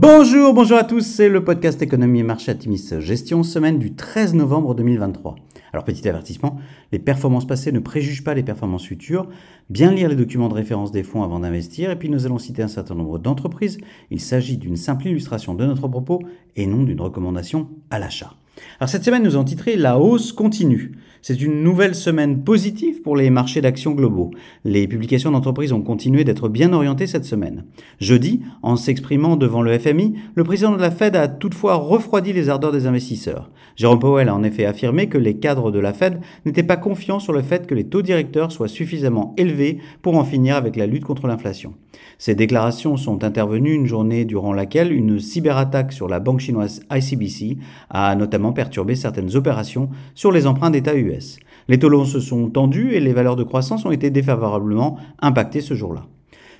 Bonjour à tous, c'est le podcast Économie et Marché Athymis Gestion, semaine du 13 novembre 2023. Alors petit avertissement, les performances passées ne préjugent pas les performances futures, bien lire les documents de référence des fonds avant d'investir, et puis nous allons citer un certain nombre d'entreprises. Il s'agit d'une simple illustration de notre propos et non d'une recommandation à l'achat. Alors cette semaine, nous avons titré « La hausse continue ». C'est une nouvelle semaine positive pour les marchés d'actions globaux. Les publications d'entreprises ont continué d'être bien orientées cette semaine. Jeudi, en s'exprimant devant le FMI, le président de la Fed a toutefois refroidi les ardeurs des investisseurs. Jérôme Powell a en effet affirmé que les cadres de la Fed n'étaient pas confiants sur le fait que les taux directeurs soient suffisamment élevés pour en finir avec la lutte contre l'inflation. Ces déclarations sont intervenues une journée durant laquelle une cyberattaque sur la banque chinoise ICBC a notamment perturber certaines opérations sur les emprunts d'État US. Les taux longs se sont tendus et les valeurs de croissance ont été défavorablement impactées ce jour-là.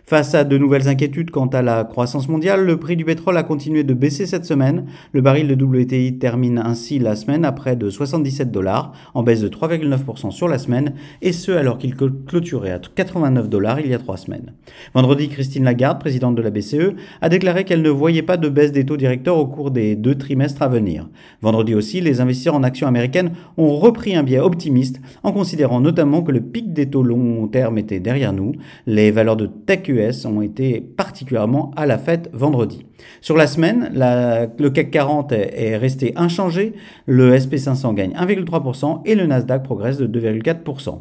Face à de nouvelles inquiétudes quant à la croissance mondiale, le prix du pétrole a continué de baisser cette semaine. Le baril de WTI termine ainsi la semaine à près de $77, en baisse de 3,9% sur la semaine, et ce alors qu'il clôturait à $89 il y a 3 semaines. Vendredi, Christine Lagarde, présidente de la BCE, a déclaré qu'elle ne voyait pas de baisse des taux directeurs au cours des 2 trimestres à venir. Vendredi aussi, les investisseurs en actions américaines ont repris un biais optimiste, en considérant notamment que le pic des taux long terme était derrière nous. Les valeurs de tech US ont été particulièrement à la fête vendredi. Sur la semaine, le CAC 40 est resté inchangé, le SP500 gagne 1,3% et le Nasdaq progresse de 2,4%.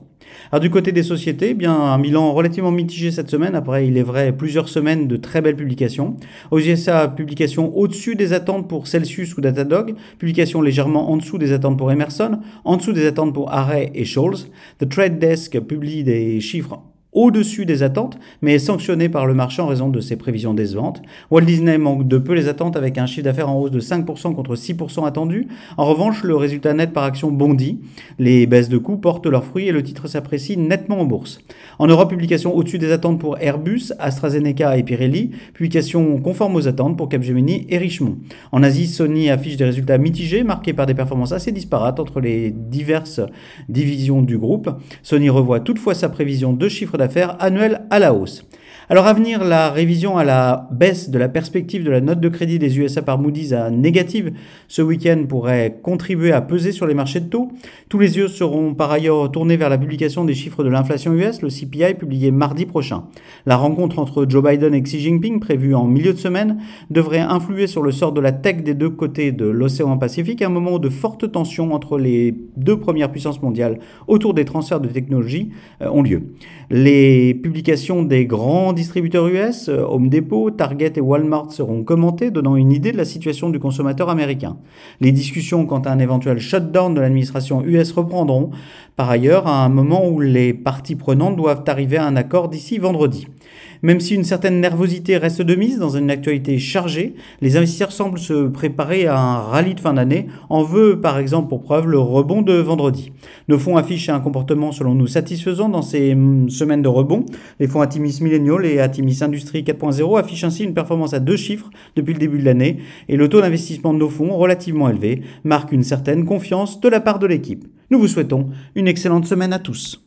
Alors du côté des sociétés, un bilan relativement mitigé cette semaine, après il est vrai plusieurs semaines de très belles publications. Aux USA, publication au-dessus des attentes pour Celsius ou Datadog, publication légèrement en dessous des attentes pour Emerson, en dessous des attentes pour Array et Scholes. The Trade Desk publie des chiffres au-dessus des attentes, mais est sanctionné par le marché en raison de ses prévisions décevantes. Walt Disney manque de peu les attentes avec un chiffre d'affaires en hausse de 5% contre 6% attendu. En revanche, le résultat net par action bondit. Les baisses de coûts portent leurs fruits et le titre s'apprécie nettement en bourse. En Europe, publication au-dessus des attentes pour Airbus, AstraZeneca et Pirelli, publication conforme aux attentes pour Capgemini et Richemont. En Asie, Sony affiche des résultats mitigés, marqués par des performances assez disparates entre les diverses divisions du groupe. Sony revoit toutefois sa prévision de chiffre d'affaires annuel à la hausse. Alors à venir, la révision à la baisse de la perspective de la note de crédit des USA par Moody's à négative ce week-end pourrait contribuer à peser sur les marchés de taux. Tous les yeux seront par ailleurs tournés vers la publication des chiffres de l'inflation US, le CPI, publié mardi prochain. La rencontre entre Joe Biden et Xi Jinping, prévue en milieu de semaine, devrait influer sur le sort de la tech des 2 côtés de l'océan Pacifique, à un moment de fortes tensions entre les 2 premières puissances mondiales autour des transferts de technologies ont lieu. Les publications des grands distributeurs US, Home Depot, Target et Walmart seront commentées, donnant une idée de la situation du consommateur américain. Les discussions quant à un éventuel shutdown de l'administration US reprendront, par ailleurs, à un moment où les parties prenantes doivent arriver à un accord d'ici vendredi. Même si une certaine nervosité reste de mise dans une actualité chargée, les investisseurs semblent se préparer à un rallye de fin d'année, en veut par exemple pour preuve le rebond de vendredi. Nos fonds affichent un comportement selon nous satisfaisant dans ces semaines de rebond. Les fonds Athymis Millennial et Athymis Industrie 4.0 affichent ainsi une performance à 2 chiffres depuis le début de l'année et le taux d'investissement de nos fonds, relativement élevé, marque une certaine confiance de la part de l'équipe. Nous vous souhaitons une excellente semaine à tous.